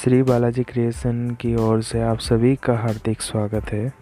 Shri Balaji creation की ओर से आप सभी का हार्दिक स्वागत है।